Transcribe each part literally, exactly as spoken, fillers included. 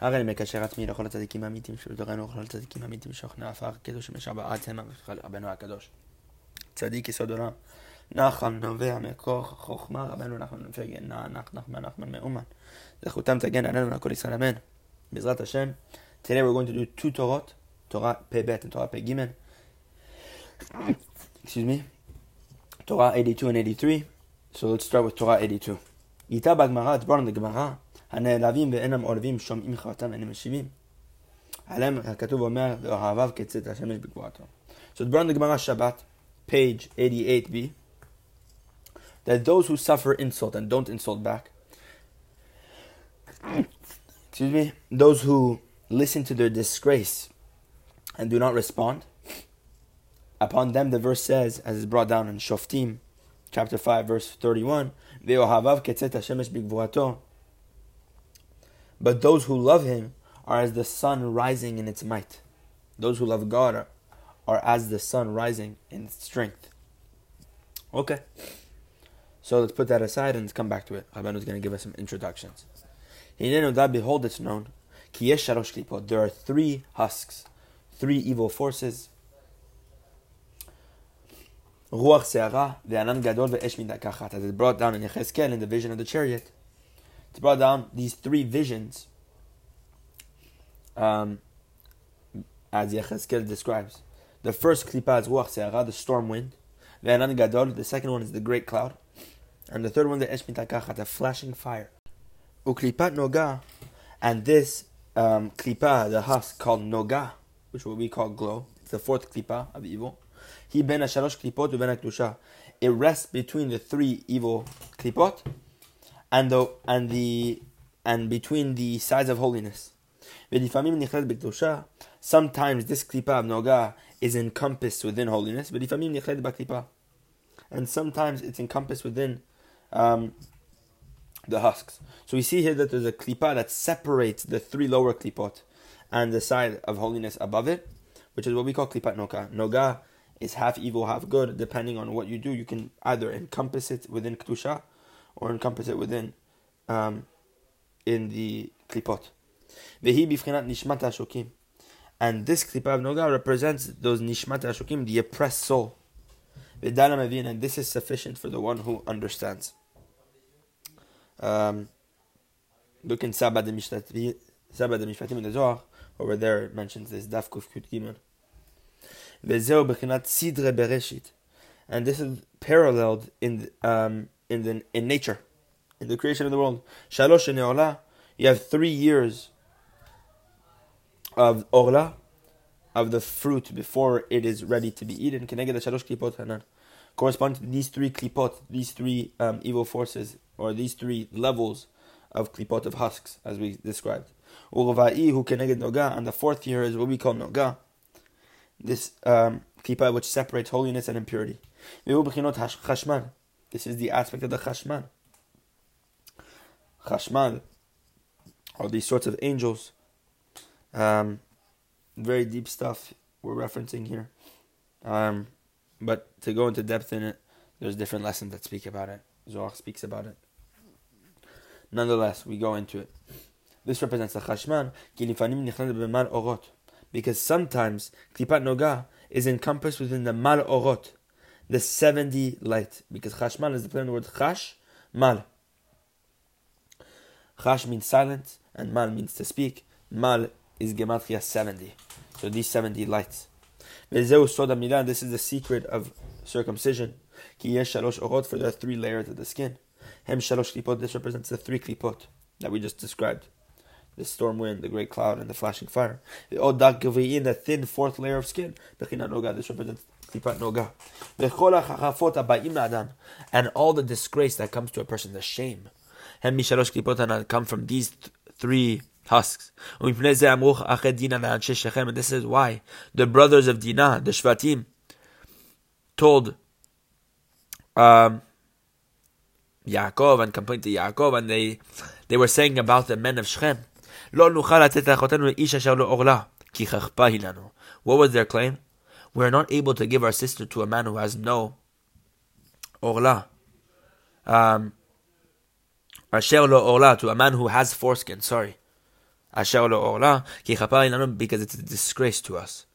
הרי מקשר עצמי לכל הצדיקים האמיתים שבדורנו ולכל הצדיקים האמיתים שוכנה עפר קדוש משבעה צמא רבנו הקדוש. צדיק יסוד עולם. נחל נובע מכוח חוכמה רבנו נחמן מפגן נח נחמן נחמן מאומן. זכותם תגן עלינו ולכל ישראל אמן. בעזרת השם. Today we're going to do two Torot, Torah Peh-Bet and Torah Peh-Gimel. Excuse me. Torah eighty-two and eighty-three. So let's start with Torah eighty-two. Gita b'Gemara, it's brought in the Gemara. הנעלבים ואינם עולבים שומעים חרתם ואינם משיבים. עליהם הכתוב אומר ואוהביו כצאת השמש בגבורתו. So it's brought in the Gemara Shabbat, page eighty-eight b, that those who suffer insult and don't insult back, excuse me, those who listen to their disgrace and do not respond, upon them the verse says, as is brought down in Shoftim, chapter five, verse thirty-one, Ve'ohavav ketzet hashemesh b'gvurato. But those who love him are as the sun rising in its might. Those who love God are, are as the sun rising in its strength. Okay. So let's put that aside and let's come back to it. Rabbeinu is going to give us some introductions. Hinenu da, behold, it's known. Ki yesh shalosh klipot. There are three husks, three evil forces. Ruach se'ara, ve'anan gadol ve'esh midakachat. As it's brought down in Yechezkel in the vision of the chariot. It's brought down these three visions, um, as Yechezkel describes. The first klipah is ruach se'ara, the storm wind. Ve'anan gadol. The second one is the great cloud. And the third one, the esh midakachat, the flashing fire. Uklipa Nogah. And this um, klipah, the husk called Nogah, which we call glow, it's the fourth klipah of evil. He ben hashalosh klipot uben hakdusha. It rests between the three evil klipot and the and the and between the sides of holiness. V'difamim nichlat b'kdusha. Sometimes this klipah of Nogah is encompassed within holiness. V'difamim nichlat b'klipah. And sometimes it's encompassed within um, the husks. So we see here that there's a klipah that separates the three lower klipot and the side of holiness above it, which is what we call klipat nogah. Nogah is half evil, half good. Depending on what you do, you can either encompass it within kedusha or encompass it within um, in the klipot. Vehi bivchinat nishmat hashokim, and this klipah of nogah represents those nishmat hashokim, the oppressed soul. V'dalam avin, and this is sufficient for the one who understands. Um, look in Sabbath the Mishpatim in the Zohar, over there it mentions this, Daf Kuf Kut Gimel. Vezeo bechinat sidre bereshit, and this is paralleled in um in the in nature, in the creation of the world. Shalosh ne'orla, you have three years of orla, of the fruit before it is ready to be eaten. Kineged shalosh klipot hanan, correspond to these three klipot, these three um, evil forces, or these three levels of klipot, of husks, as we described. Urva'i hu keneged nogah, and the fourth year is what we call nogah, this um, klipah which separates holiness and impurity. Vehu b'chinot chashmal, this is the aspect of the chashmal. Chashmal are these sorts of angels, um, very deep stuff we're referencing here, um, but to go into depth in it, there's different lessons that speak about it. Zohar speaks about it. Nonetheless, we go into it. This represents the chashman, because sometimes klipat nogah is encompassed within the mal orot, the seventy light. Because chashman is the plain word khash, mal. Khash means silence, and mal means to speak. Mal is gematria seventy. So these seventy lights. This is the secret of circumcision. Ki yesh shalosh orot, for the three layers of the skin. Hem shalosh klipot, this represents the three klipot that we just described. The storm wind, the great cloud, and the flashing fire. The odak gavi'in, the thin fourth layer of skin. Bechina nogah, this represents klipat nogah. Vechol ha'chafot ha'ba'im la'adam, and all the disgrace that comes to a person, the shame. Hem mishalosh klipot hanan, come from these th- three husks. And this is why the brothers of Dinah, the Shvatim, told um, Yaakov and complained to Yaakov, and they they were saying about the men of Shechem, what was their claim? We are not able to give our sister to a man who has no orla. Um, to a man who has foreskin, sorry. asher lo orla ki chapar ilanu, because it's a disgrace to us.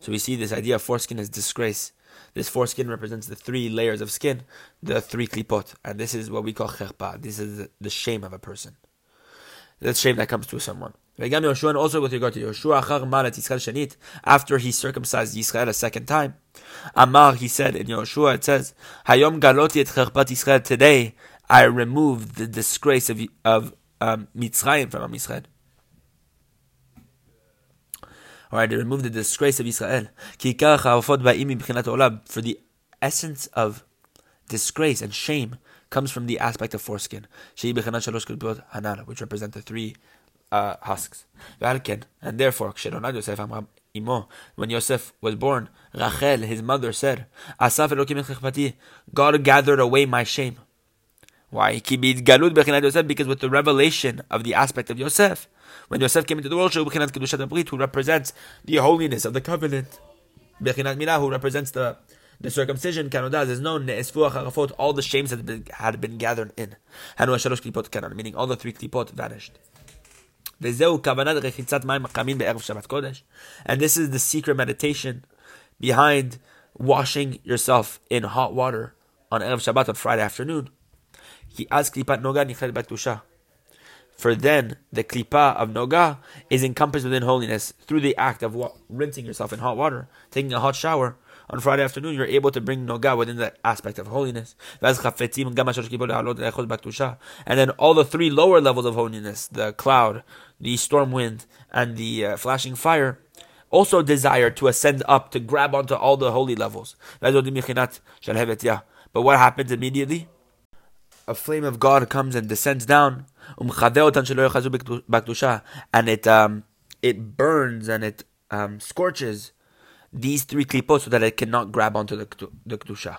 So we see this idea of foreskin as disgrace. This foreskin represents the three layers of skin, the three klipot, and this is what we call cherpa. This is the shame of a person. That's shame that comes to someone. And also with regard to Yehoshua, after he circumcised Yisrael a second time, Amar, he said in Yehoshua, it says, Hayom galoti et cherpat Yisrael, today I removed the disgrace of, of um, Mitzrayim from Yisrael. Alright, they removed the disgrace of Israel. For the essence of disgrace and shame comes from the aspect of foreskin, which represent the three uh, husks. And therefore, when Yosef was born, Rachel, his mother, said, God gathered away my shame. Why? Because with the revelation of the aspect of Yosef, when Yosef came into the world, who represents the holiness of the covenant, who represents the, the circumcision, is known, all the shames had been, had been gathered in. Meaning all the three klipot vanished. And this is the secret meditation behind washing yourself in hot water on Erev Shabbat on Friday afternoon. For then, the Klipa of Nogah is encompassed within holiness through the act of wa- rinsing yourself in hot water, taking a hot shower. On Friday afternoon, you're able to bring Nogah within the aspect of holiness. And then all the three lower levels of holiness, the cloud, the storm wind, and the uh, flashing fire, also desire to ascend up, to grab onto all the holy levels. But what happens immediately? A flame of God comes and descends down, and it um, it burns and it um, scorches these three klipot so that it cannot grab onto the, the kedusha.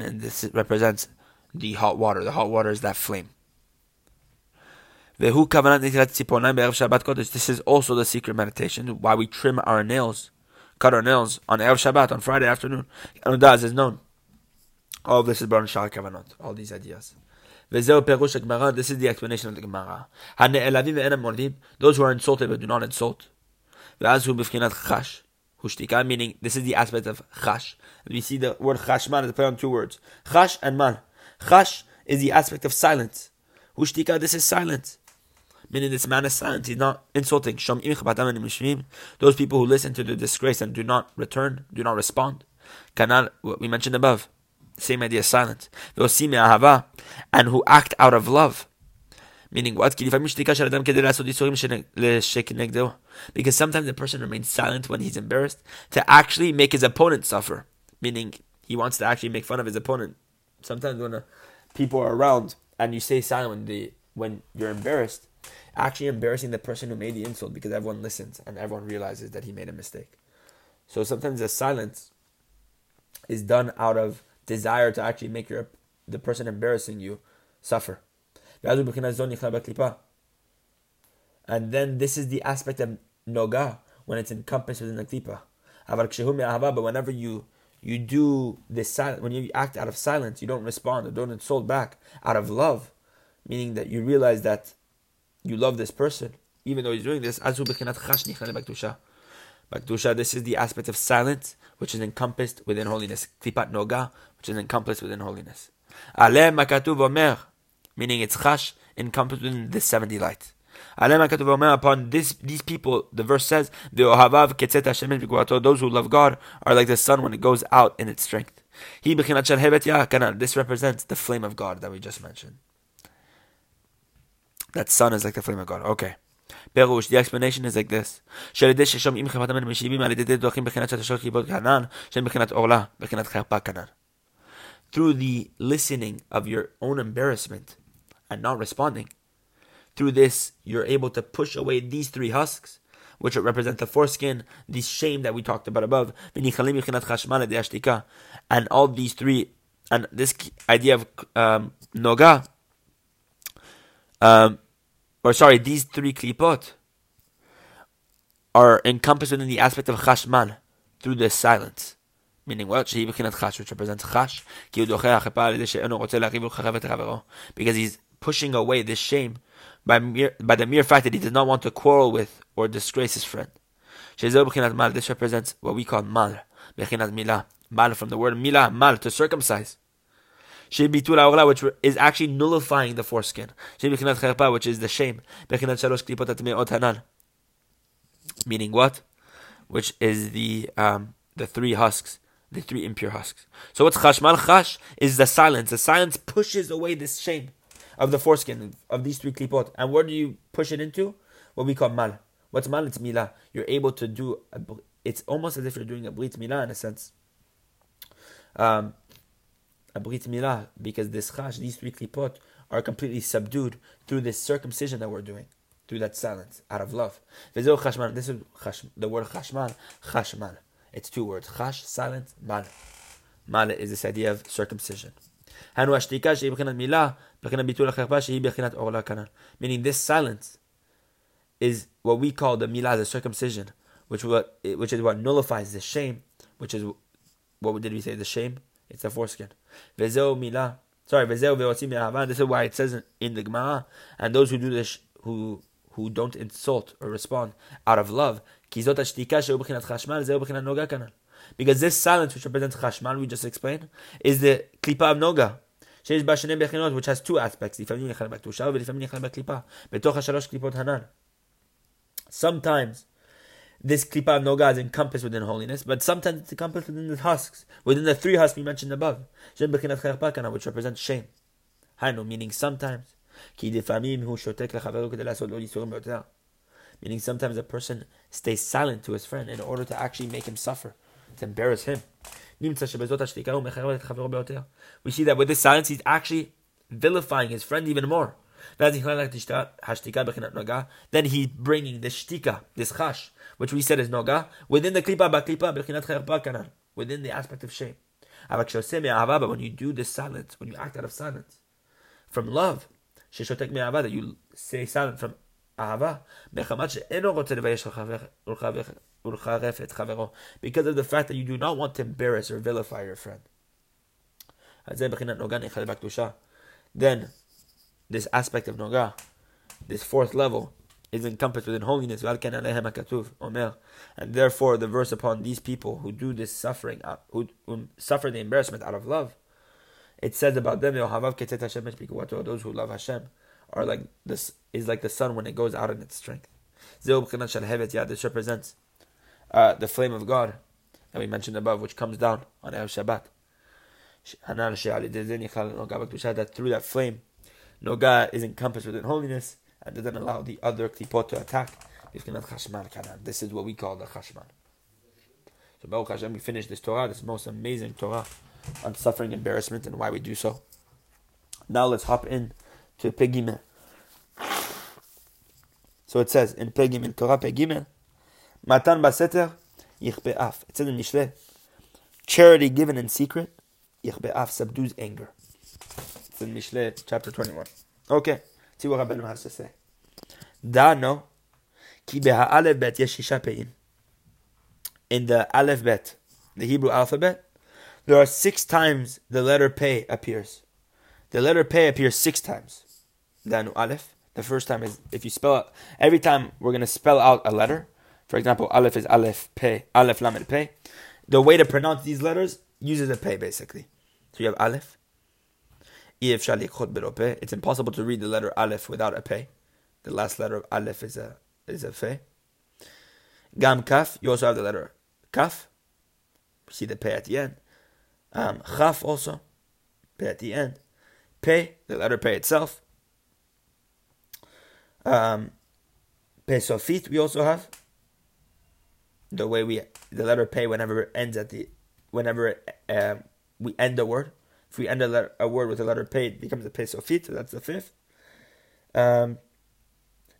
And this represents the hot water. The hot water is that flame. This is also the secret meditation, why we trim our nails, cut our nails on Erev Shabbat, on Friday afternoon. As is known. All of this is brought in Shal Kavanot, all these ideas. This is the explanation of the Gemara. Those who are insulted but do not insult. Meaning, this is the aspect of khash. We see the word chashmal is played on two words, khash and mal. Khash is the aspect of silence. Hushtika, this is silence. Meaning, this man is silent, he's not insulting. Those people who listen to the disgrace and do not return, do not respond. Kanal, what we mentioned above. Same idea, silence. And who act out of love. Meaning what? Because sometimes the person remains silent when he's embarrassed to actually make his opponent suffer. Meaning he wants to actually make fun of his opponent. Sometimes when people are around and you say silent when, they, when you're embarrassed, actually embarrassing the person who made the insult, because everyone listens and everyone realizes that he made a mistake. So sometimes the silence is done out of desire to actually make your the person embarrassing you suffer. And then this is the aspect of Nogah, when it's encompassed within the Klipa. But whenever you you do this silence, when you act out of silence, you don't respond or don't insult back out of love, meaning that you realize that you love this person, even though he's doing this. Bakdusha, this is the aspect of silence, which is encompassed within holiness. Klipat Nogah, which is encompassed within holiness. Aleh makatuv omer, meaning it's chash, encompassed within the seventy light. Aleh makatuv omer, upon this, these people, the verse says, Ve'ohavav ketzet Hashem et b'gvurato, those who love God are like the sun when it goes out in its strength. Hi b'chinat shel hebet ya'akanan, this represents the flame of God that we just mentioned. That sun is like the flame of God. Okay. The explanation is like this. Through the listening of your own embarrassment and not responding, through this you're able to push away these three husks, which represent the foreskin, the shame that we talked about above, and all these three, and this idea of um, Nogah, um, Or sorry, these three klipot are encompassed within the aspect of chashmal through the silence. Meaning what? Which represents chash. Because he's pushing away this shame by mere, by the mere fact that he did not want to quarrel with or disgrace his friend. This represents what we call mal, mal from the word milah, mal, to circumcise. Which is actually nullifying the foreskin. Which is the shame. Meaning what? Which is the um, the three husks, the three impure husks. So what's chashmal? Khash is the silence. The silence pushes away this shame of the foreskin, of these three klipot. And where do you push it into? What we call mal. What's mal? It's milah. You're able to do, a, it's almost as if you're doing a brit milah in a sense. Um, a brit milah, because this khash, these three klipot, are completely subdued through this circumcision that we're doing, through that silence, out of love. This is chashmal, the word chashmal, chashmal. It's two words, chash, silence, mal. Mal is this idea of circumcision. Meaning this silence is what we call the milah, the circumcision, which what which is what nullifies the shame, which is what did we say? The shame, it's the foreskin. Vezeo milah. Sorry, vezeo veotim me'avan. This is why it says in the Gemara, and those who do this, who who don't insult or respond out of love, because this silence, which represents chashmal, we just explained, is the Klipa Nogah, which has two aspects. Sometimes this Klipa Nogah is encompassed within holiness, but sometimes it's encompassed within the husks, within the three husks we mentioned above, which represents shame. Meaning sometimes, meaning sometimes a person stays silent to his friend in order to actually make him suffer, to embarrass him. We see that with this silence, he's actually vilifying his friend even more. Then he's bringing this shtika, this chash, which we said is noga, within the klipa, within the aspect of shame. But when you do this silence, when you act out of silence, from love, that you say silent from ahava, because of the fact that you do not want to embarrass or vilify your friend. Then, this aspect of Nogah, this fourth level, is encompassed within holiness. And therefore, the verse upon these people who do this suffering, who, who suffer the embarrassment out of love, it says about them, those who love Hashem are like this, is like the sun when it goes out in its strength. This represents uh, the flame of God that we mentioned above, which comes down on Erev Shabbat. That through that flame, Nogah is encompassed within holiness and doesn't allow the other klipot to attack. This is what we call the chashmal. So, Baruch Hashem, we finished this Torah, this most amazing Torah on suffering embarrassment and why we do so. Now let's hop in to Peh-Gimel. So it says in Peh-Gimel, Torah Peh-Gimel, Matan baseter yichbe af. It says in Mishlei, charity given in secret, yichbe af, subdues anger. It's in Mishlei chapter twenty-one. Okay, see what Rabbeinu has to say. Da'no ki beha Aleph Bet yesh shisha pe'im. In the Aleph Bet, the Hebrew alphabet, there are six times the letter Pei appears. The letter Pei appears six times. Danu Aleph. The first time is, if you spell out, every time we're going to spell out a letter, for example, Aleph is Aleph, Pei, Aleph, Lamed, Pei. The way to pronounce these letters uses a Pei, basically. So you have Aleph. It's impossible to read the letter Aleph without a Pei. The last letter of Aleph is a is a Pei. Gam Kaf. You also have the letter Kaf. See the Pei at the end. Um, Khaf also, Pei at the end, Pei, the letter Pei itself, um, pay so fit. We also have the way we the letter Pei whenever it ends at the whenever uh, we end the word. If we end a, letter, a word with the letter Pei, it becomes a pay so fit. So that's the fifth. Um,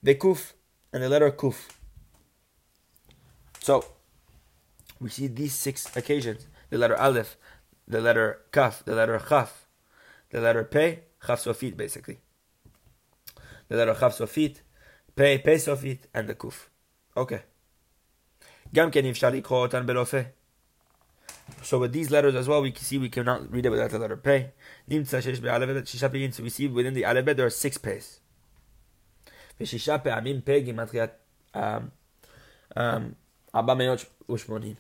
the kuf and the letter kuf. So we see these six occasions: the letter Aleph, the letter Kaf, the letter Khaf, the letter Pei, Khaf Sofit basically. The letter Khaf Sofit, Pei, Pei Sofit, and the Kuf. Okay. So with these letters as well, we can see we cannot read it without the letter Pei. So we see within the Aleph Bet there are six Peis. וששה פעמים פה גימטריית ארבע מאות ושמונים.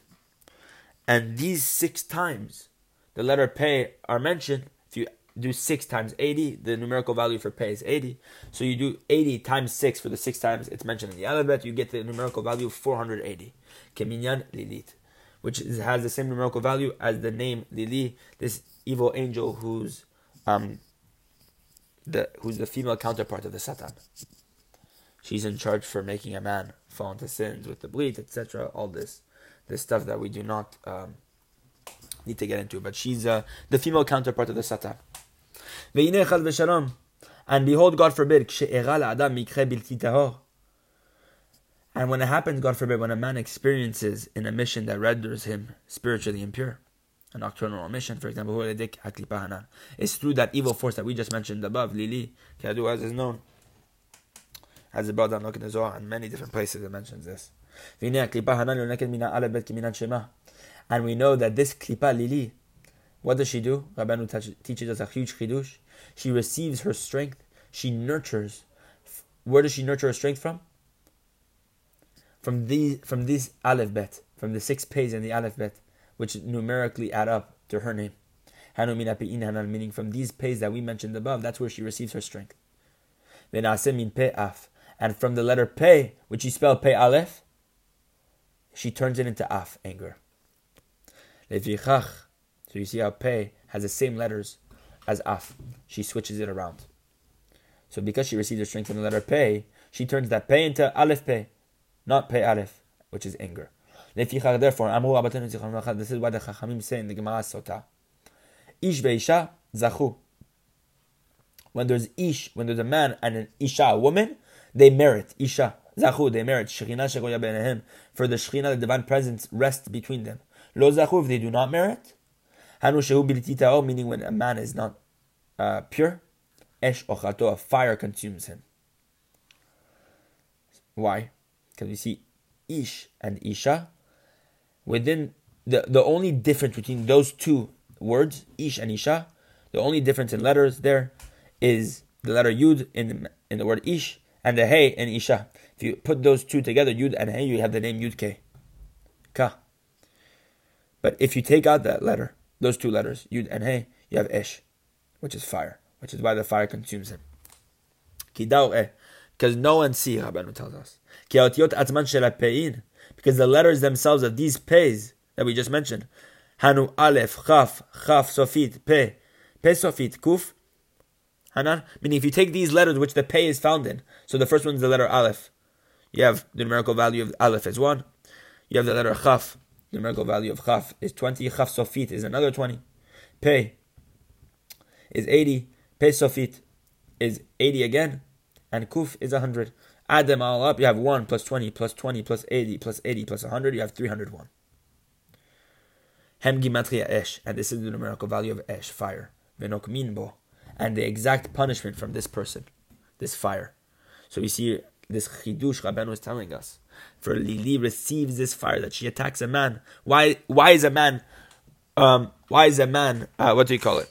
And these six times the letter Pei are mentioned. If you do six times eighty, the numerical value for Pei is eighty. So you do eighty times six for the six times it's mentioned in the Aleph Bet, you get the numerical value of four hundred eighty. Keminyan Lilit, which is, has the same numerical value as the name Lili, this evil angel who's um the who's the female counterpart of the Satan. She's in charge for making a man fall into sins with the bleat, et cetera. All this, this stuff that we do not um, need to get into. But she's uh, the female counterpart of the Satan. Ve'inei chas v'shalom, and behold, God forbid, k'she'era la'adam mikre bilti tahor. And when it happens, God forbid, when a man experiences an emission that renders him spiritually impure, a nocturnal emission, for example, it's through that evil force that we just mentioned above, Lili, Kadu, as is known, as it brought down, look in the Zohar, and many different places it mentions this. And we know that this Klipa Lili, what does she do? Rabbeinu teaches us a huge chidush. She receives her strength, she nurtures. Where does she nurture her strength from? From these, from this Aleph Bet, from the six pays in the Aleph Bet, which numerically add up to her name. Hanu min ha'pe'in hanan, meaning from these pays that we mentioned above, that's where she receives her strength. V'naseh min peh af, and from the letter Peh, which you spell Peh Aleph, she turns it into af, anger. Lefichach, so you see how Peh has the same letters as af. She switches it around. So because she receives her strength from the letter Peh, she turns that Peh into Aleph Peh, not Peh Aleph, which is anger. Lefichach, therefore, amru abatenu zichron v'chad, this is what the Chachamim say in the Gemara Sota. Ish ve'isha zachu. When there's Ish, when there's a man and an Isha, a woman, they merit Isha. Zachu, they merit Shechina shegoya b'nehem, for the Shechina, the divine presence, rests between them. Lo zachu, if they do not merit. Hanu shehu bilti ta'or, meaning when a man is not uh, pure. Esh ochato, a fire consumes him. Why? Because we see Ish and Isha. Within the, the only difference between those two words, Ish and Isha, the only difference in letters there is the letter Yud in the, in the word Ish and the Hey in Isha. If you put those two together, Yud and Hey, you have the name Yud K. Ka. But if you take out that letter, those two letters, Yud and Hey, you have Esh, which is fire, which is why the fire consumes him. Because no one sees, Rabbeinu tells us. Because the letters themselves of these Peis that we just mentioned, Hanu Aleph, Khaf, Khaf so fit, Peh, Pay so fit, kuf, Hanan, meaning if you take these letters which the Pei is found in, so the first one is the letter Aleph. You have the numerical value of Aleph is one. You have the letter Chaf. The numerical value of Chaf is twenty. Chaf Sofit is another twenty. Pei is eighty. Pei Sofit is eighty again. And Kuf is one hundred. Add them all up. You have one plus twenty plus twenty plus eighty plus eighty plus one hundred. You have three hundred one. Hem Gimatria Esh. And this is the numerical value of Esh, fire. Venok Minbo. And the exact punishment from this person, this fire. So we see this chidush Rabbeinu is telling us. For Lili receives this fire that she attacks a man. Why? Why is a man? Um, why is a man? Uh, what do you call it?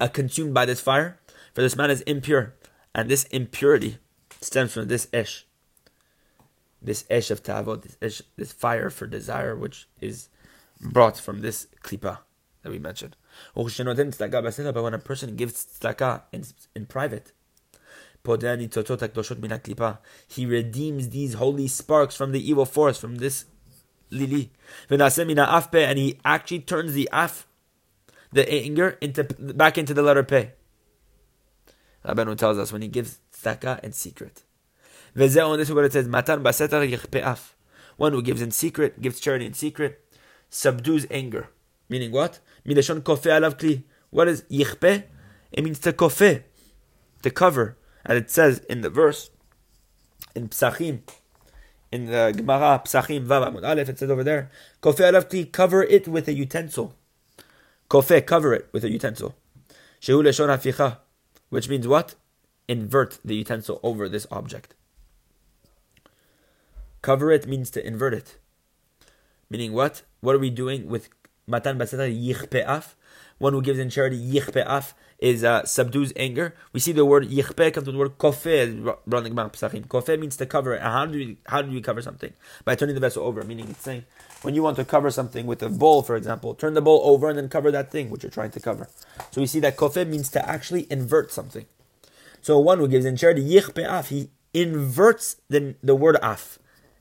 Uh, consumed by this fire? For this man is impure, and this impurity stems from this esh, this esh of ta'avot, this esh, this fire for desire, which is brought from this klipah that we mentioned. But when a person gives tzedakah in, in private, he redeems these holy sparks from the evil force, from this lili. And he actually turns the af, the anger, into back into the letter Peh. Rabbeinu tells us when he gives tzedakah in secret. This is what it says, Matan basetar yechpeh af. One who gives in secret, gives charity in secret, subdues anger. Meaning what? Milashon kofe alav kli. What is yichpe? It means to kofe, to cover. And it says in the verse, in Psachim, in the Gemara, Psachim Vav Amud Aleph, it says over there, kofe alav kli, cover it with a utensil. Kofe, cover it with a utensil. Shehu leshon haficha, which means what? Invert the utensil over this object. Cover it means to invert it. Meaning what? What are we doing with Matan Basata Yichpe'af? One who gives in charity, yichpeh af, is uh, subdues anger. We see the word yichpeh comes from the word kofeh, running back pesachim. Kofeh means to cover it. And how do we how do we cover something? By turning the vessel over, meaning it's saying when you want to cover something with a bowl, for example, turn the bowl over and then cover that thing which you're trying to cover. So we see that kofeh means to actually invert something. So one who gives in charity, yichpeh af, he inverts the, the word af.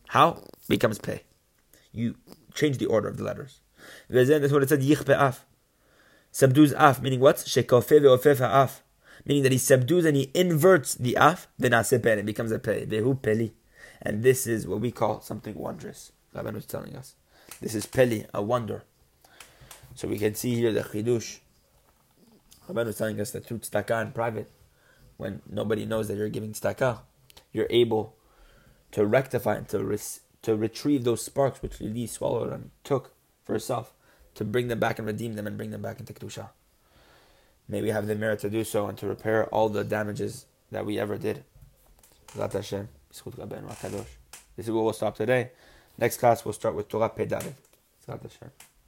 How? Becomes peh. You change the order of the letters. That's what it said, yichpeh af. Subdues af, meaning what? Shekofeh ve'ofeh ha'af. Meaning that he subdues and he inverts the af, ve'naseh peh, and it becomes a peh. Ve'hu peli. And this is what we call something wondrous. Rabbeinu is telling us. This is peli, a wonder. So we can see here the chidush. Rabbeinu is telling us that through tzedakah in private, when nobody knows that you're giving tzedakah, you're able to rectify and to, re- to retrieve those sparks which Lili swallowed and took for herself, to bring them back and redeem them and bring them back into Kedusha. May we have the merit to do so and to repair all the damages that we ever did. This is where we'll stop today. Next class, we'll start with Torah Pei Dalet.